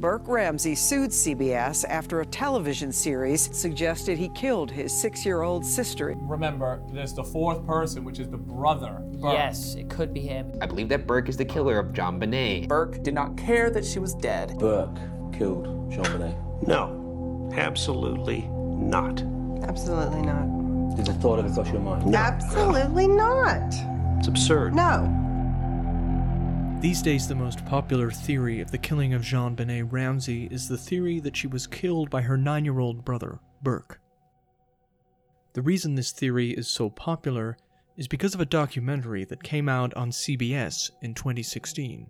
Burke Ramsey sued CBS after a television series suggested he killed his 6-year-old sister. Remember, there's the fourth person, which is the brother, Burke. Yes, it could be him. I believe that Burke is the killer of JonBenet. Burke did not care that she was dead. Burke killed JonBenet. No, absolutely not. Absolutely not. Did the thought of it cross your mind? No. Absolutely not. It's absurd. No. These days, the most popular theory of the killing of JonBenet Ramsey is the theory that she was killed by her 9-year-old brother, Burke. The reason this theory is so popular is because of a documentary that came out on CBS in 2016.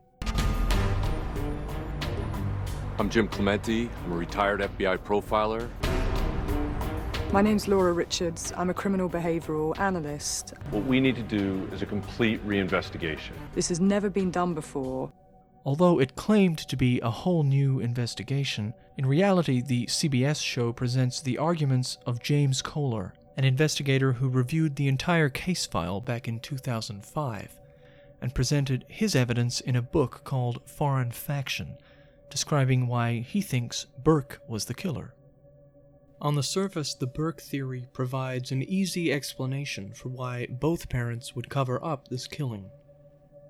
I'm Jim Clemente. I'm a retired FBI profiler. My name's Laura Richards. I'm a criminal behavioral analyst. What we need to do is a complete reinvestigation. This has never been done before. Although it claimed to be a whole new investigation, in reality, the CBS show presents the arguments of James Kohler, an investigator who reviewed the entire case file back in 2005, and presented his evidence in a book called Foreign Faction, describing why he thinks Burke was the killer. On the surface, the Burke theory provides an easy explanation for why both parents would cover up this killing.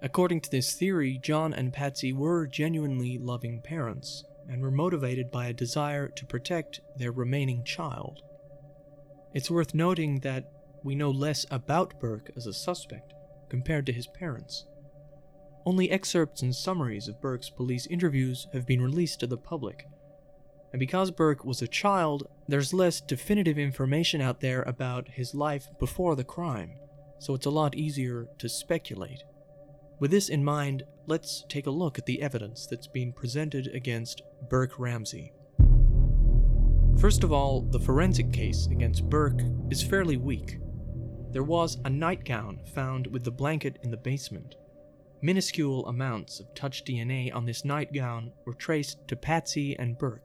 According to this theory, John and Patsy were genuinely loving parents, and were motivated by a desire to protect their remaining child. It's worth noting that we know less about Burke as a suspect compared to his parents. Only excerpts and summaries of Burke's police interviews have been released to the public. And because Burke was a child, there's less definitive information out there about his life before the crime, so it's a lot easier to speculate. With this in mind, let's take a look at the evidence that's been presented against Burke Ramsey. First of all, the forensic case against Burke is fairly weak. There was a nightgown found with the blanket in the basement. Minuscule amounts of touch DNA on this nightgown were traced to Patsy and Burke.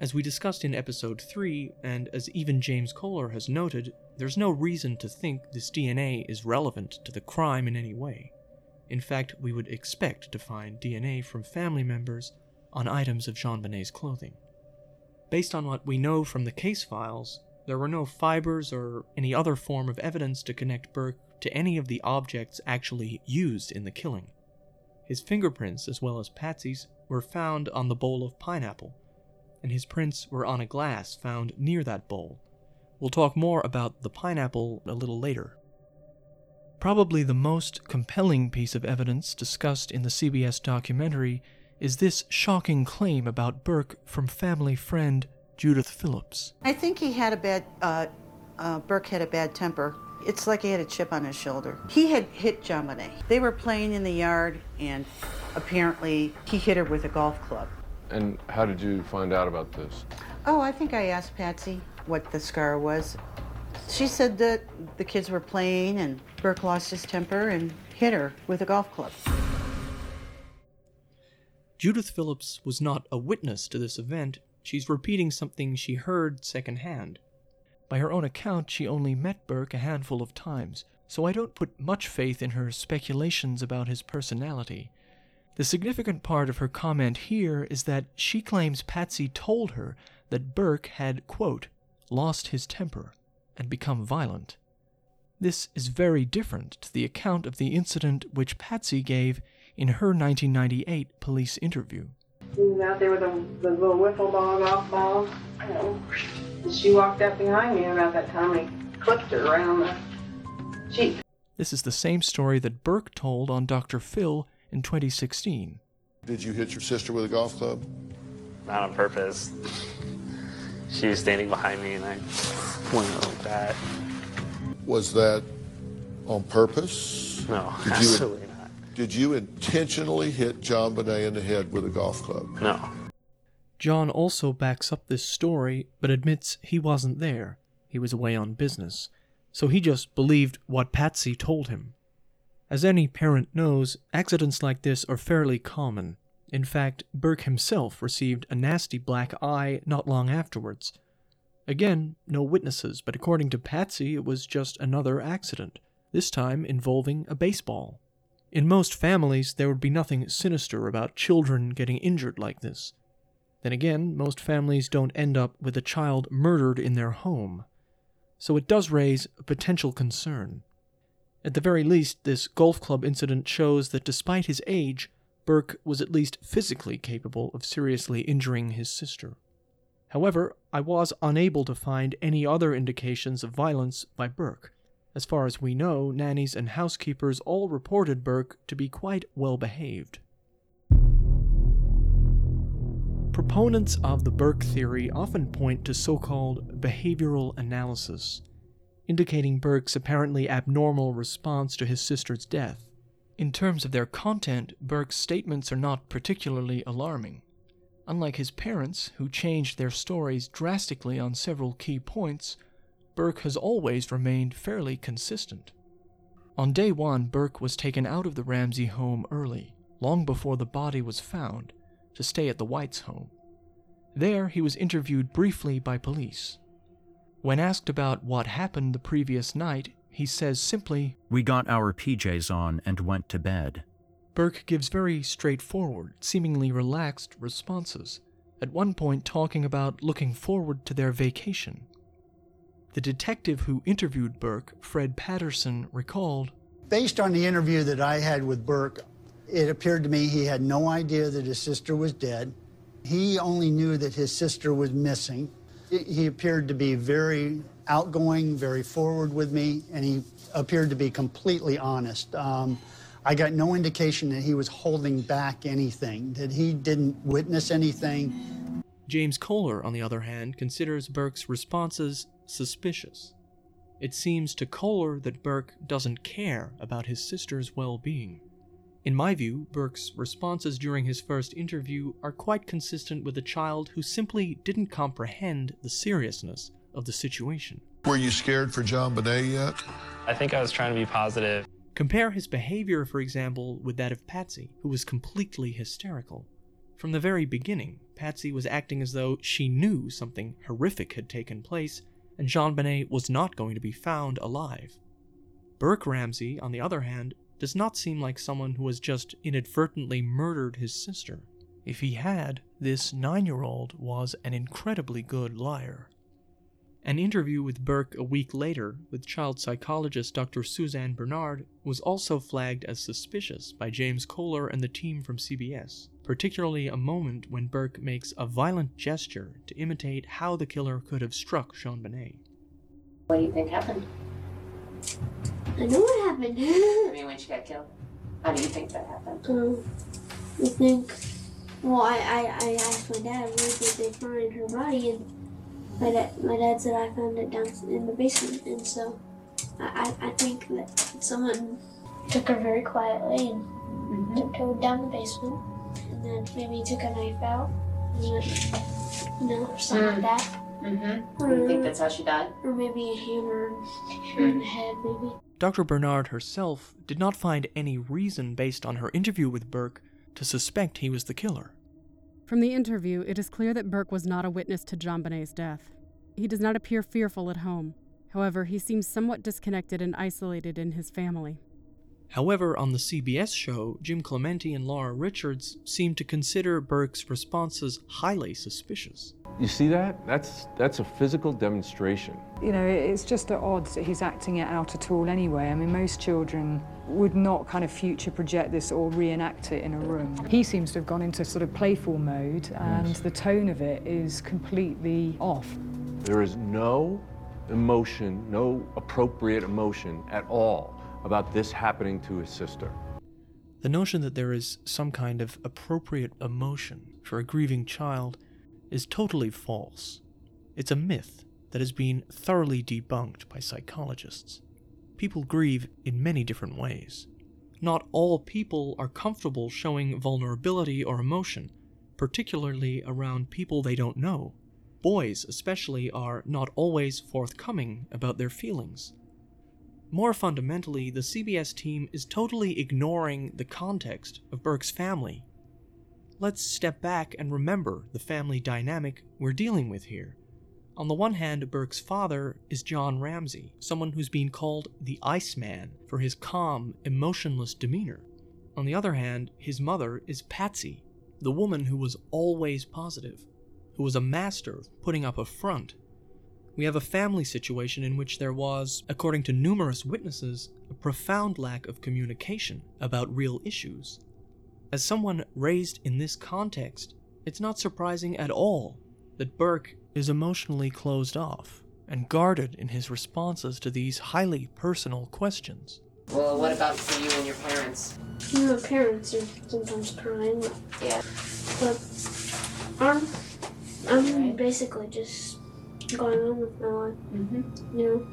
As we discussed in episode 3, and as even James Kohler has noted, there's no reason to think this DNA is relevant to the crime in any way. In fact, we would expect to find DNA from family members on items of JonBenet's clothing. Based on what we know from the case files, there were no fibers or any other form of evidence to connect Burke to any of the objects actually used in the killing. His fingerprints, as well as Patsy's, were found on the bowl of pineapple, and his prints were on a glass found near that bowl. We'll talk more about the pineapple a little later. Probably the most compelling piece of evidence discussed in the CBS documentary is this shocking claim about Burke from family friend Judith Phillips. I think he had a bad, Burke had a bad temper. It's like he had a chip on his shoulder. He had hit JonBenet. They were playing in the yard, and apparently he hit her with a golf club. And how did you find out about this? Oh, I think I asked Patsy what the scar was. She said that the kids were playing and Burke lost his temper and hit her with a golf club. Judith Phillips was not a witness to this event. She's repeating something she heard secondhand. By her own account, she only met Burke a handful of times, so I don't put much faith in her speculations about his personality. The significant part of her comment here is that she claims Patsy told her that Burke had, quote, lost his temper and become violent. This is very different to the account of the incident which Patsy gave in her 1998 police interview. He was out there with the little wiffle ball, golf ball, you know, and she walked up behind me about that time and he clipped her around the cheek. This is the same story that Burke told on Dr. Phil in 2016. Did you hit your sister with a golf club? Not on purpose. She was standing behind me and I went like that. Was that on purpose? No, absolutely not. Did you intentionally hit JonBenet in the head with a golf club? No. John also backs up this story, but admits he wasn't there. He was away on business. So he just believed what Patsy told him. As any parent knows, accidents like this are fairly common. In fact, Burke himself received a nasty black eye not long afterwards. Again, no witnesses, but according to Patsy, it was just another accident, this time involving a baseball. In most families, there would be nothing sinister about children getting injured like this. Then again, most families don't end up with a child murdered in their home, so it does raise a potential concern. At the very least, this golf club incident shows that despite his age, Burke was at least physically capable of seriously injuring his sister. However, I was unable to find any other indications of violence by Burke. As far as we know, nannies and housekeepers all reported Burke to be quite well-behaved. Proponents of the Burke theory often point to so-called behavioral analysis, indicating Burke's apparently abnormal response to his sister's death. In terms of their content, Burke's statements are not particularly alarming. Unlike his parents, who changed their stories drastically on several key points, Burke has always remained fairly consistent. On day one, Burke was taken out of the Ramsey home early, long before the body was found, to stay at the White's home. There, he was interviewed briefly by police. When asked about what happened the previous night, he says simply, "We got our PJs on and went to bed." Burke gives very straightforward, seemingly relaxed responses, at one point talking about looking forward to their vacation. The detective who interviewed Burke, Fred Patterson, recalled, "Based on the interview that I had with Burke, it appeared to me he had no idea that his sister was dead. He only knew that his sister was missing. He appeared to be very outgoing, very forward with me, and he appeared to be completely honest. I got no indication that he was holding back anything, that he didn't witness anything." James Kohler, on the other hand, considers Burke's responses suspicious. It seems to Kohler that Burke doesn't care about his sister's well-being. In my view, Burke's responses during his first interview are quite consistent with a child who simply didn't comprehend the seriousness of the situation. "Were you scared for JonBenet yet?" "I think I was trying to be positive." Compare his behavior, for example, with that of Patsy, who was completely hysterical. From the very beginning, Patsy was acting as though she knew something horrific had taken place, and JonBenet was not going to be found alive. Burke Ramsey, on the other hand, does not seem like someone who has just inadvertently murdered his sister. If he had, this 9-year-old was an incredibly good liar. An interview with Burke a week later with child psychologist Dr. Suzanne Bernard was also flagged as suspicious by James Kohler and the team from CBS, particularly a moment when Burke makes a violent gesture to imitate how the killer could have struck JonBenet. "What do you think happened?" "I know what happened." "You mean when she got killed? How do you think that happened?" I think... Well, I asked my dad, where did they find her body? And my dad said, "I found it down in the basement." And so I think that someone took her very quietly and tiptoed down the basement. And then maybe took a knife out. Or something like that. Or you think that's how she died? Or maybe a hammer in the head, maybe. Dr. Bernard herself did not find any reason based on her interview with Burke to suspect he was the killer. From the interview, it is clear that Burke was not a witness to JonBenet's death. He does not appear fearful at home. However, he seems somewhat disconnected and isolated in his family. However, on the CBS show, Jim Clemente and Laura Richards seemed to consider Burke's responses highly suspicious. "You see that? That's a physical demonstration. You know, it's just at odds that he's acting it out at all anyway. I mean, most children would not kind of future project this or reenact it in a room. He seems to have gone into sort of playful mode, and the tone of it is completely off. There is no emotion, no appropriate emotion at all about this happening to his sister." The notion that there is some kind of appropriate emotion for a grieving child is totally false. It's a myth that has been thoroughly debunked by psychologists. People grieve in many different ways. Not all people are comfortable showing vulnerability or emotion, particularly around people they don't know. Boys, especially, are not always forthcoming about their feelings. More fundamentally, the CBS team is totally ignoring the context of Burke's family. Let's step back and remember the family dynamic we're dealing with here. On the one hand, Burke's father is John Ramsey, someone who's been called the Iceman for his calm, emotionless demeanor. On the other hand, his mother is Patsy, the woman who was always positive, who was a master of putting up a front. We have a family situation in which there was, according to numerous witnesses, a profound lack of communication about real issues. As someone raised in this context, it's not surprising at all that Burke is emotionally closed off and guarded in his responses to these highly personal questions. Well, what about for you and your parents? My parents are sometimes crying. Yeah. But I'm basically just going on with my life, mm-hmm. You know?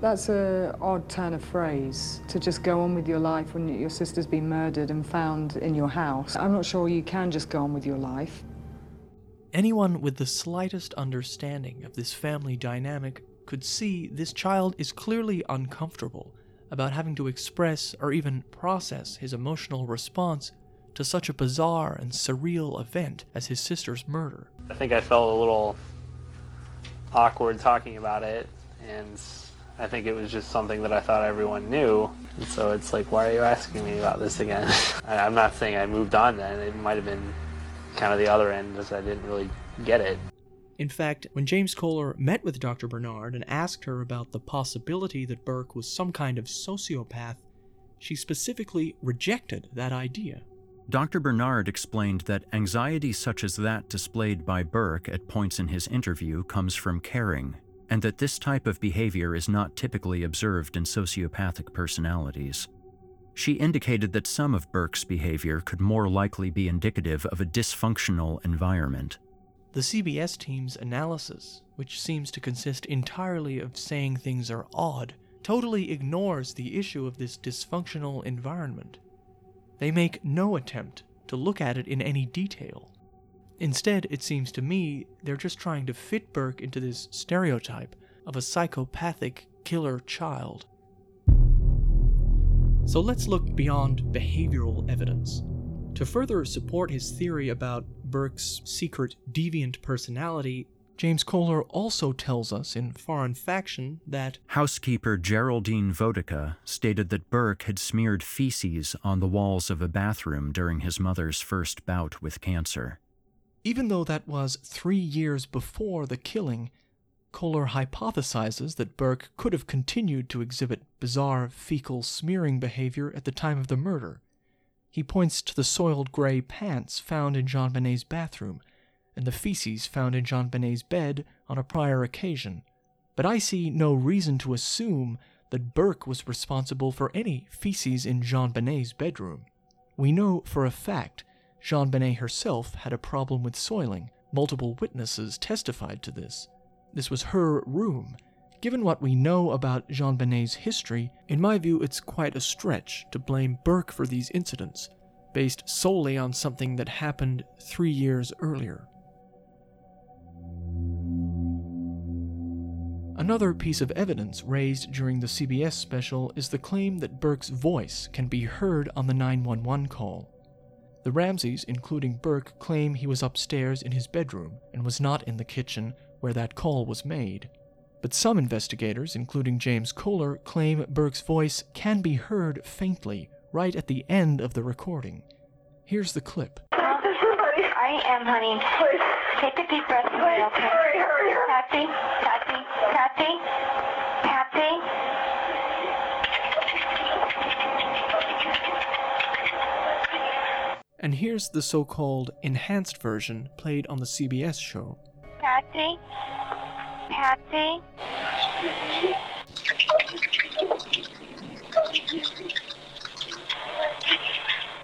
That's an odd turn of phrase, to just go on with your life when your sister's been murdered and found in your house. I'm not sure you can just go on with your life. Anyone with the slightest understanding of this family dynamic could see this child is clearly uncomfortable about having to express or even process his emotional response to such a bizarre and surreal event as his sister's murder. I think I felt a little awkward talking about it, and I think it was just something that I thought everyone knew, and so it's like, why are you asking me about this again? I'm not saying I moved on then, it might have been kind of the other end, because I didn't really get it. In fact, when James Kohler met with Dr. Bernard and asked her about the possibility that Burke was some kind of sociopath, she specifically rejected that idea. Dr. Bernard explained that anxiety such as that displayed by Burke at points in his interview comes from caring, and that this type of behavior is not typically observed in sociopathic personalities. She indicated that some of Burke's behavior could more likely be indicative of a dysfunctional environment. The CBS team's analysis, which seems to consist entirely of saying things are odd, totally ignores the issue of this dysfunctional environment. They make no attempt to look at it in any detail. Instead, it seems to me, they're just trying to fit Burke into this stereotype of a psychopathic killer child. So let's look beyond behavioral evidence. To further support his theory about Burke's secret deviant personality, James Kohler also tells us in Foreign Faction that housekeeper Geraldine Vodica stated that Burke had smeared feces on the walls of a bathroom during his mother's first bout with cancer. Even though that was 3 years before the killing, Kohler hypothesizes that Burke could have continued to exhibit bizarre fecal smearing behavior at the time of the murder. He points to the soiled gray pants found in JonBenet's bathroom and the feces found in JonBenet's bed on a prior occasion, but I see no reason to assume that Burke was responsible for any feces in JonBenet's bedroom. We know for a fact JonBenet herself had a problem with soiling. Multiple witnesses testified to this. This was her room. Given what we know about JonBenet's history, in my view it's quite a stretch to blame Burke for these incidents, based solely on something that happened 3 years earlier. Another piece of evidence raised during the CBS special is the claim that Burke's voice can be heard on the 911 call. The Ramseys, including Burke, claim he was upstairs in his bedroom and was not in the kitchen where that call was made. But some investigators, including James Kohler, claim Burke's voice can be heard faintly right at the end of the recording. Here's the clip. Mom, there's somebody. I am, honey. Please. Take a deep breath. Please, okay? Hurry. Patsy, Patsy, Patsy, Patsy. And here's the so-called enhanced version played on the CBS show. Patsy. Patsy.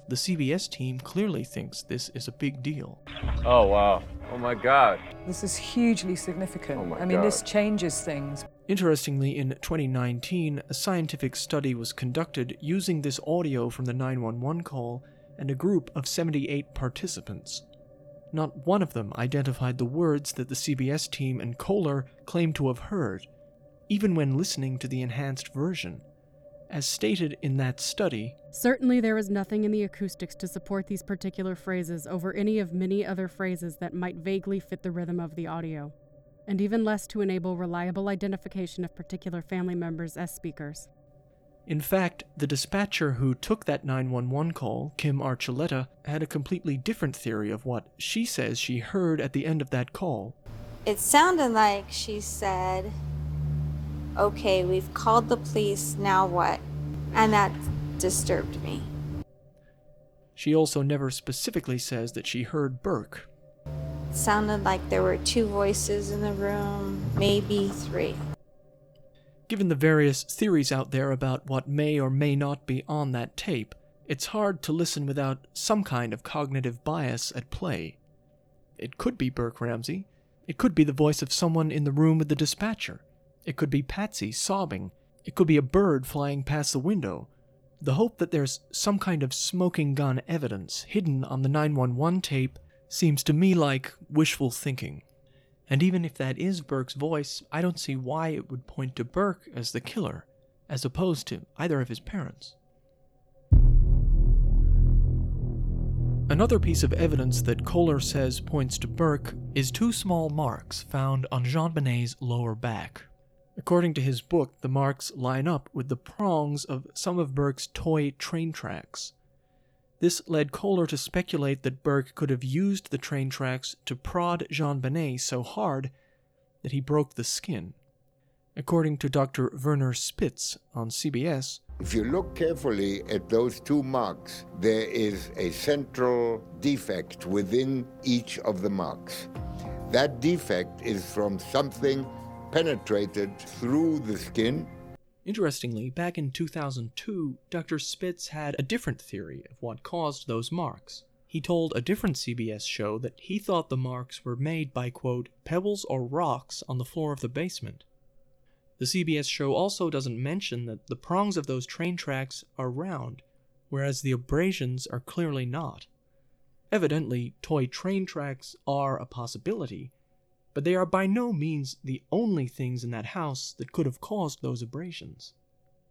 The CBS team clearly thinks this is a big deal. Oh, wow. Oh, my God. This is hugely significant. Oh my God. This changes things. Interestingly, in 2019, a scientific study was conducted using this audio from the 911 call and a group of 78 participants. Not one of them identified the words that the CBS team and Kohler claim to have heard, even when listening to the enhanced version. As stated in that study, certainly there is nothing in the acoustics to support these particular phrases over any of many other phrases that might vaguely fit the rhythm of the audio, and even less to enable reliable identification of particular family members as speakers. In fact, the dispatcher who took that 911 call, Kim Archuleta, had a completely different theory of what she says she heard at the end of that call. It sounded like she said, "Okay, we've called the police, now what?" And that disturbed me. She also never specifically says that she heard Burke. It sounded like there were two voices in the room, maybe three. Given the various theories out there about what may or may not be on that tape, it's hard to listen without some kind of cognitive bias at play. It could be Burke Ramsey. It could be the voice of someone in the room with the dispatcher. It could be Patsy sobbing. It could be a bird flying past the window. The hope that there's some kind of smoking gun evidence hidden on the 911 tape seems to me like wishful thinking. And even if that is Burke's voice, I don't see why it would point to Burke as the killer, as opposed to either of his parents. Another piece of evidence that Kohler says points to Burke is two small marks found on JonBenet's lower back. According to his book, the marks line up with the prongs of some of Burke's toy train tracks. This led Kohler to speculate that Burke could have used the train tracks to prod JonBenet so hard that he broke the skin. According to Dr. Werner Spitz on CBS, "If you look carefully at those two marks, there is a central defect within each of the marks. That defect is from something penetrated through the skin." Interestingly, back in 2002, Dr. Spitz had a different theory of what caused those marks. He told a different CBS show that he thought the marks were made by, quote, pebbles or rocks on the floor of the basement. The CBS show also doesn't mention that the prongs of those train tracks are round, whereas the abrasions are clearly not. Evidently, toy train tracks are a possibility, but they are by no means the only things in that house that could have caused those abrasions.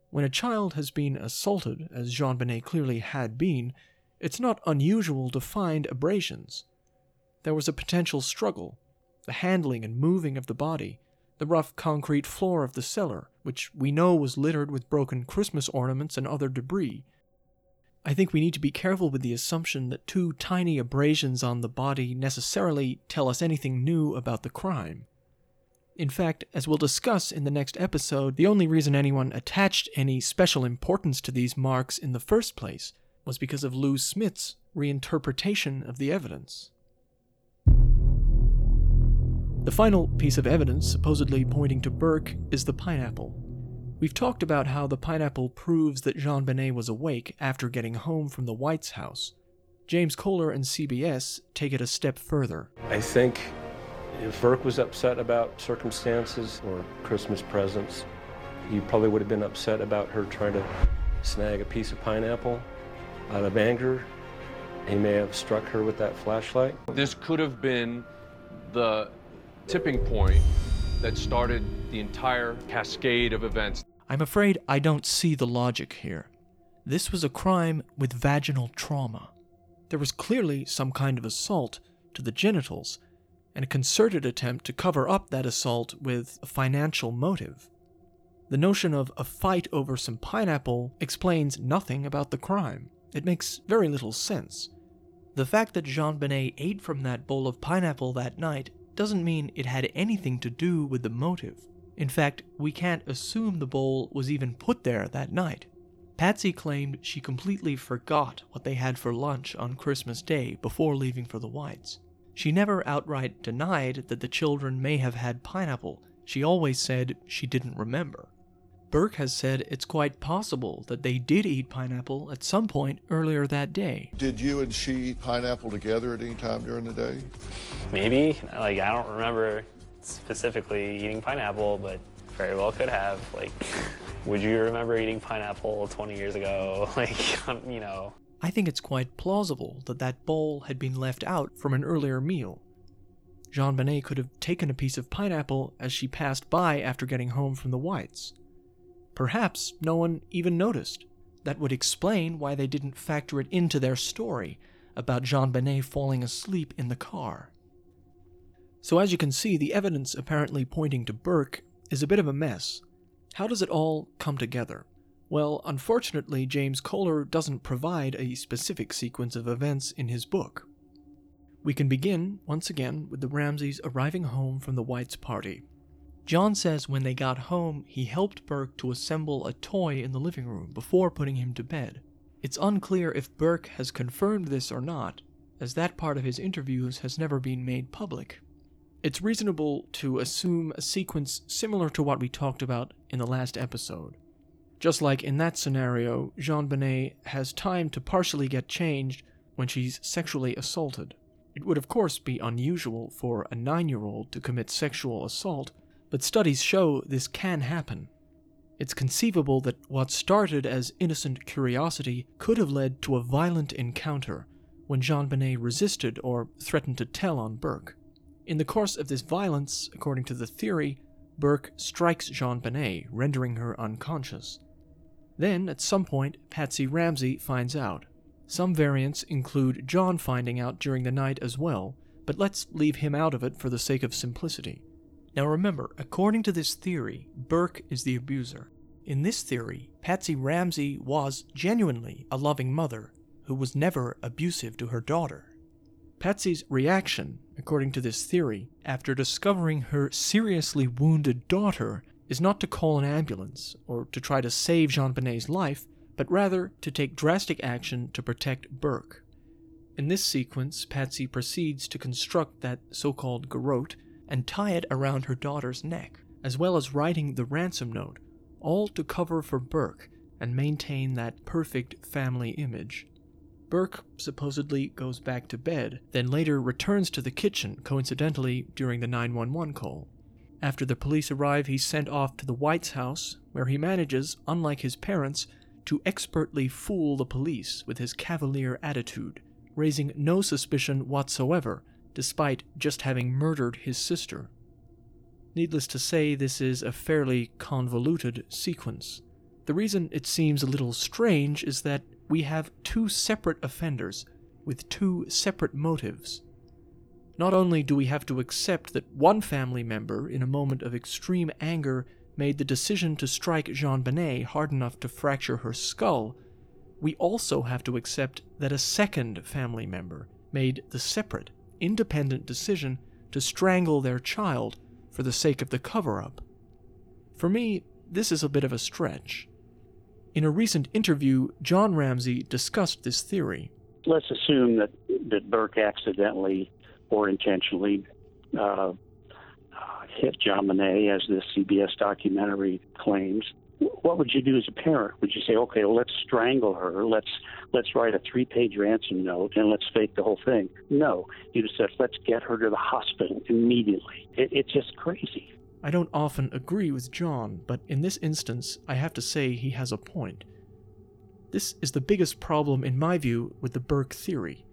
When a child has been assaulted, as JonBenet clearly had been, it's not unusual to find abrasions. There was a potential struggle, the handling and moving of the body, the rough concrete floor of the cellar, which we know was littered with broken Christmas ornaments and other debris. I think we need to be careful with the assumption that two tiny abrasions on the body necessarily tell us anything new about the crime. In fact, as we'll discuss in the next episode, the only reason anyone attached any special importance to these marks in the first place was because of Lou Smith's reinterpretation of the evidence. The final piece of evidence supposedly pointing to Burke is the pineapple. We've talked about how the pineapple proves that JonBenet was awake after getting home from the White's house. James Kohler and CBS take it a step further. I think if Burke was upset about circumstances or Christmas presents, he probably would have been upset about her trying to snag a piece of pineapple. Out of anger, he may have struck her with that flashlight. This could have been the tipping point that started the entire cascade of events. I'm afraid I don't see the logic here. This was a crime with vaginal trauma. There was clearly some kind of assault to the genitals, and a concerted attempt to cover up that assault with a financial motive. The notion of a fight over some pineapple explains nothing about the crime. It makes very little sense. The fact that JonBenet ate from that bowl of pineapple that night doesn't mean it had anything to do with the motive. In fact, we can't assume the bowl was even put there that night. Patsy claimed she completely forgot what they had for lunch on Christmas Day before leaving for the Whites. She never outright denied that the children may have had pineapple. She always said she didn't remember. Burke has said it's quite possible that they did eat pineapple at some point earlier that day. Did you and she eat pineapple together at any time during the day? Maybe. Like, I don't remember specifically eating pineapple, but very well could have. Like, would you remember eating pineapple 20 years ago? I think it's quite plausible that that bowl had been left out from an earlier meal. JonBenet could have taken a piece of pineapple as she passed by after getting home from the Whites. Perhaps no one even noticed. That would explain why they didn't factor it into their story about JonBenet falling asleep in the car. So as you can see, the evidence apparently pointing to Burke is a bit of a mess. How does it all come together? Well, unfortunately, James Kohler doesn't provide a specific sequence of events in his book. We can begin, once again, with the Ramseys arriving home from the Whites' party. John says when they got home, he helped Burke to assemble a toy in the living room before putting him to bed. It's unclear if Burke has confirmed this or not, as that part of his interviews has never been made public. It's reasonable to assume a sequence similar to what we talked about in the last episode. Just like in that scenario, JonBenet has time to partially get changed when she's sexually assaulted. It would of course be unusual for a 9-year-old to commit sexual assault, but studies show this can happen. It's conceivable that what started as innocent curiosity could have led to a violent encounter when JonBenet resisted or threatened to tell on Burke. In the course of this violence, according to the theory, Burke strikes JonBenet, rendering her unconscious. Then, at some point, Patsy Ramsey finds out. Some variants include John finding out during the night as well, but let's leave him out of it for the sake of simplicity. Now remember, according to this theory, Burke is the abuser. In this theory, Patsy Ramsey was genuinely a loving mother who was never abusive to her daughter. Patsy's reaction, according to this theory, after discovering her seriously wounded daughter is not to call an ambulance or to try to save JonBenet's life, but rather to take drastic action to protect Burke. In this sequence, Patsy proceeds to construct that so-called garrote and tie it around her daughter's neck, as well as writing the ransom note, all to cover for Burke and maintain that perfect family image. Burke supposedly goes back to bed, then later returns to the kitchen, coincidentally during the 911 call. After the police arrive, he's sent off to the White's house, where he manages, unlike his parents, to expertly fool the police with his cavalier attitude, raising no suspicion whatsoever, despite just having murdered his sister. Needless to say, this is a fairly convoluted sequence. The reason it seems a little strange is that we have two separate offenders with two separate motives. Not only do we have to accept that one family member, in a moment of extreme anger, made the decision to strike JonBenet hard enough to fracture her skull, we also have to accept that a second family member made the separate, independent decision to strangle their child for the sake of the cover-up. For me, this is a bit of a stretch. In a recent interview, John Ramsey discussed this theory. Let's assume that Burke accidentally or intentionally hit JonBenet, as the CBS documentary claims. What would you do as a parent? Would you say, okay, well, let's strangle her, let's write a 3-page ransom note, and let's fake the whole thing? No. You just said, let's get her to the hospital immediately. It's just crazy. I don't often agree with John, but in this instance, I have to say he has a point. This is the biggest problem, in my view, with the Burke theory.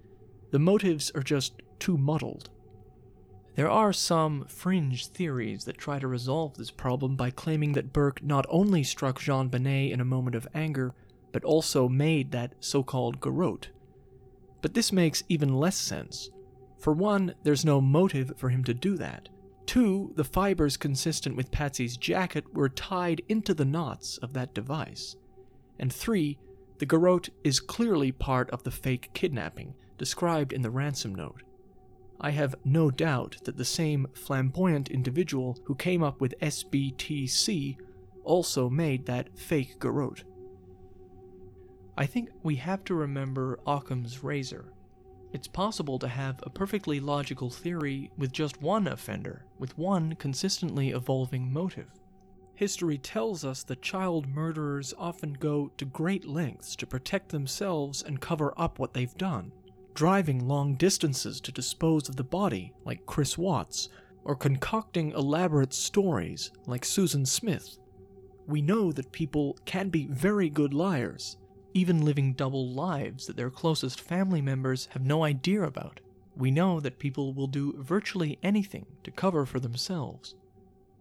The motives are just too muddled. There are some fringe theories that try to resolve this problem by claiming that Burke not only struck JonBenet in a moment of anger, but also made that so-called garrote. But this makes even less sense. For one, there's no motive for him to do that. Two, the fibers consistent with Patsy's jacket were tied into the knots of that device. And three, the garrote is clearly part of the fake kidnapping described in the ransom note. I have no doubt that the same flamboyant individual who came up with SBTC also made that fake garrote. I think we have to remember Occam's razor. It's possible to have a perfectly logical theory with just one offender, with one consistently evolving motive. History tells us that child murderers often go to great lengths to protect themselves and cover up what they've done, driving long distances to dispose of the body, like Chris Watts, or concocting elaborate stories, like Susan Smith. We know that people can be very good liars, even living double lives that their closest family members have no idea about. We know that people will do virtually anything to cover for themselves.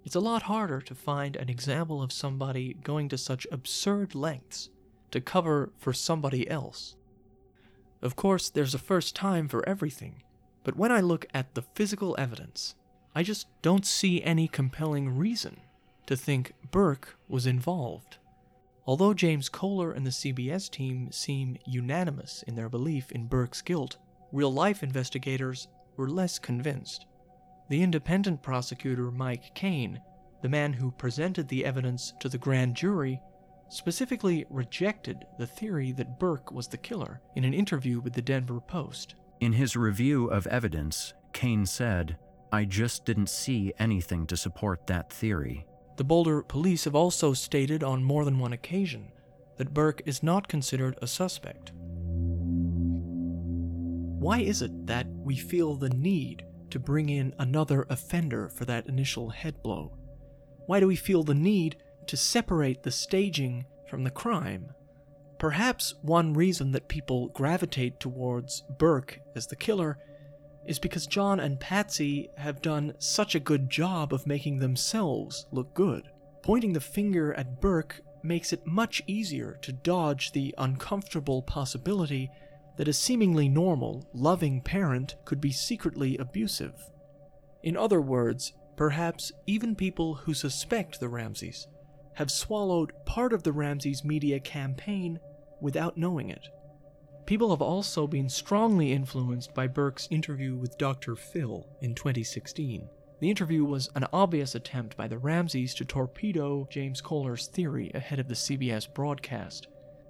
It's a lot harder to find an example of somebody going to such absurd lengths to cover for somebody else. Of course, there's a first time for everything, but when I look at the physical evidence, I just don't see any compelling reason to think Burke was involved. Although James Kohler and the CBS team seem unanimous in their belief in Burke's guilt, real-life investigators were less convinced. The independent prosecutor Mike Kane, the man who presented the evidence to the grand jury, specifically rejected the theory that Burke was the killer in an interview with the Denver Post. In his review of evidence, Kane said, "I just didn't see anything to support that theory." The Boulder police have also stated on more than one occasion that Burke is not considered a suspect. Why is it that we feel the need to bring in another offender for that initial head blow? Why do we feel the need to separate the staging from the crime? Perhaps one reason that people gravitate towards Burke as the killer is because John and Patsy have done such a good job of making themselves look good. Pointing the finger at Burke makes it much easier to dodge the uncomfortable possibility that a seemingly normal, loving parent could be secretly abusive. In other words, perhaps even people who suspect the Ramseys have swallowed part of the Ramseys' media campaign without knowing it. People have also been strongly influenced by Burke's interview with Dr. Phil in 2016. The interview was an obvious attempt by the Ramseys to torpedo James Kohler's theory ahead of the CBS broadcast,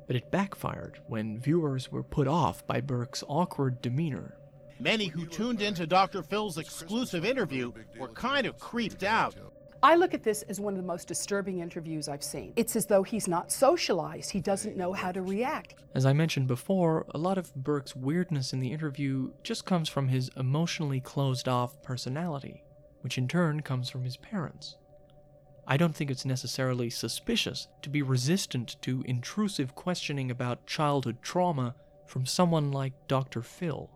but it backfired when viewers were put off by Burke's awkward demeanor. Many who tuned into Dr. Phil's exclusive interview were kind of creeped out. I look at this as one of the most disturbing interviews I've seen. It's as though he's not socialized. He doesn't know how to react. As I mentioned before, a lot of Burke's weirdness in the interview just comes from his emotionally closed-off personality, which in turn comes from his parents. I don't think it's necessarily suspicious to be resistant to intrusive questioning about childhood trauma from someone like Dr. Phil.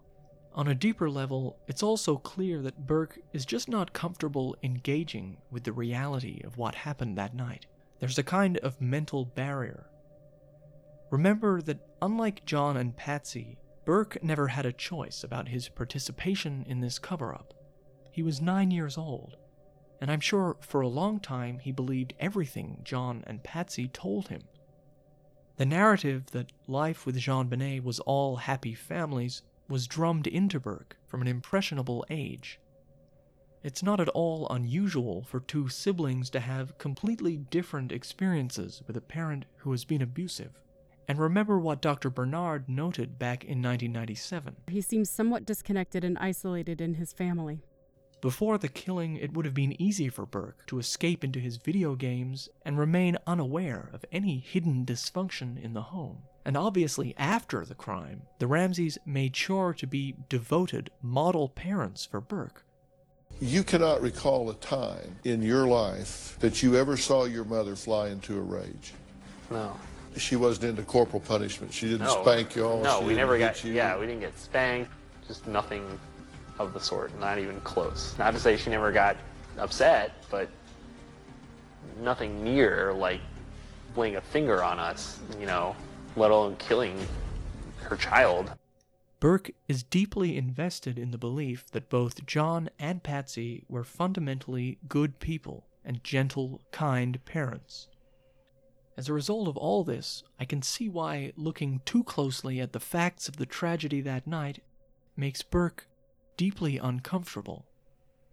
On a deeper level, it's also clear that Burke is just not comfortable engaging with the reality of what happened that night. There's a kind of mental barrier. Remember that unlike John and Patsy, Burke never had a choice about his participation in this cover-up. He was 9 years old, and I'm sure for a long time he believed everything John and Patsy told him. The narrative that life with JonBenet was all happy families was drummed into Burke from an impressionable age. It's not at all unusual for two siblings to have completely different experiences with a parent who has been abusive. And remember what Dr. Bernard noted back in 1997. He seems somewhat disconnected and isolated in his family. Before the killing, it would have been easy for Burke to escape into his video games and remain unaware of any hidden dysfunction in the home. And obviously after the crime, the Ramseys made sure to be devoted model parents for Burke. You cannot recall a time in your life that you ever saw your mother fly into a rage. No. She wasn't into corporal punishment. She didn't spank y'all. No, we never got, we didn't get spanked. Just nothing of the sort, not even close. Not to say she never got upset, but nothing near like laying a finger on us, let alone killing her child. Burke is deeply invested in the belief that both John and Patsy were fundamentally good people and gentle, kind parents. As a result of all this, I can see why looking too closely at the facts of the tragedy that night makes Burke deeply uncomfortable.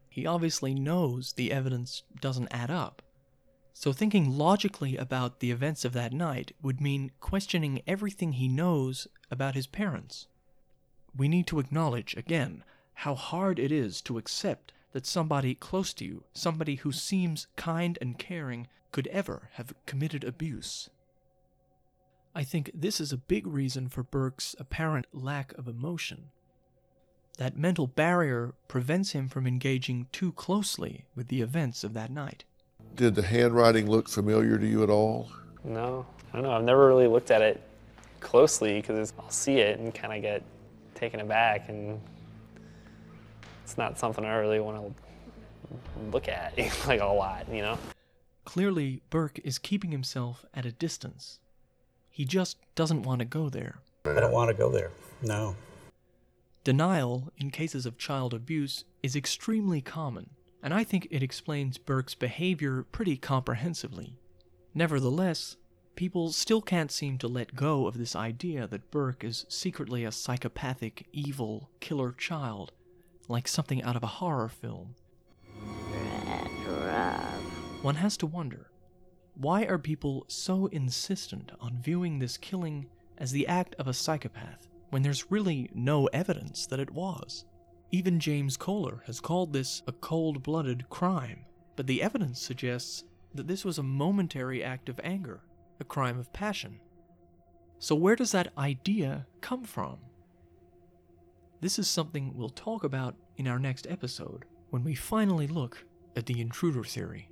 He obviously knows the evidence doesn't add up. So thinking logically about the events of that night would mean questioning everything he knows about his parents. We need to acknowledge, again, how hard it is to accept that somebody close to you, somebody who seems kind and caring, could ever have committed abuse. I think this is a big reason for Burke's apparent lack of emotion. That mental barrier prevents him from engaging too closely with the events of that night. Did the handwriting look familiar to you at all? No, I don't know. I've never really looked at it closely because I'll see it and kind of get taken aback, and it's not something I really want to look at like a lot, Clearly, Burke is keeping himself at a distance. He just doesn't want to go there. I don't want to go there, no. Denial in cases of child abuse is extremely common. And I think it explains Burke's behavior pretty comprehensively. Nevertheless, people still can't seem to let go of this idea that Burke is secretly a psychopathic, evil, killer child, like something out of a horror film. One has to wonder, why are people so insistent on viewing this killing as the act of a psychopath when there's really no evidence that it was? Even James Kohler has called this a cold-blooded crime, but the evidence suggests that this was a momentary act of anger, a crime of passion. So where does that idea come from? This is something we'll talk about in our next episode, when we finally look at the intruder theory.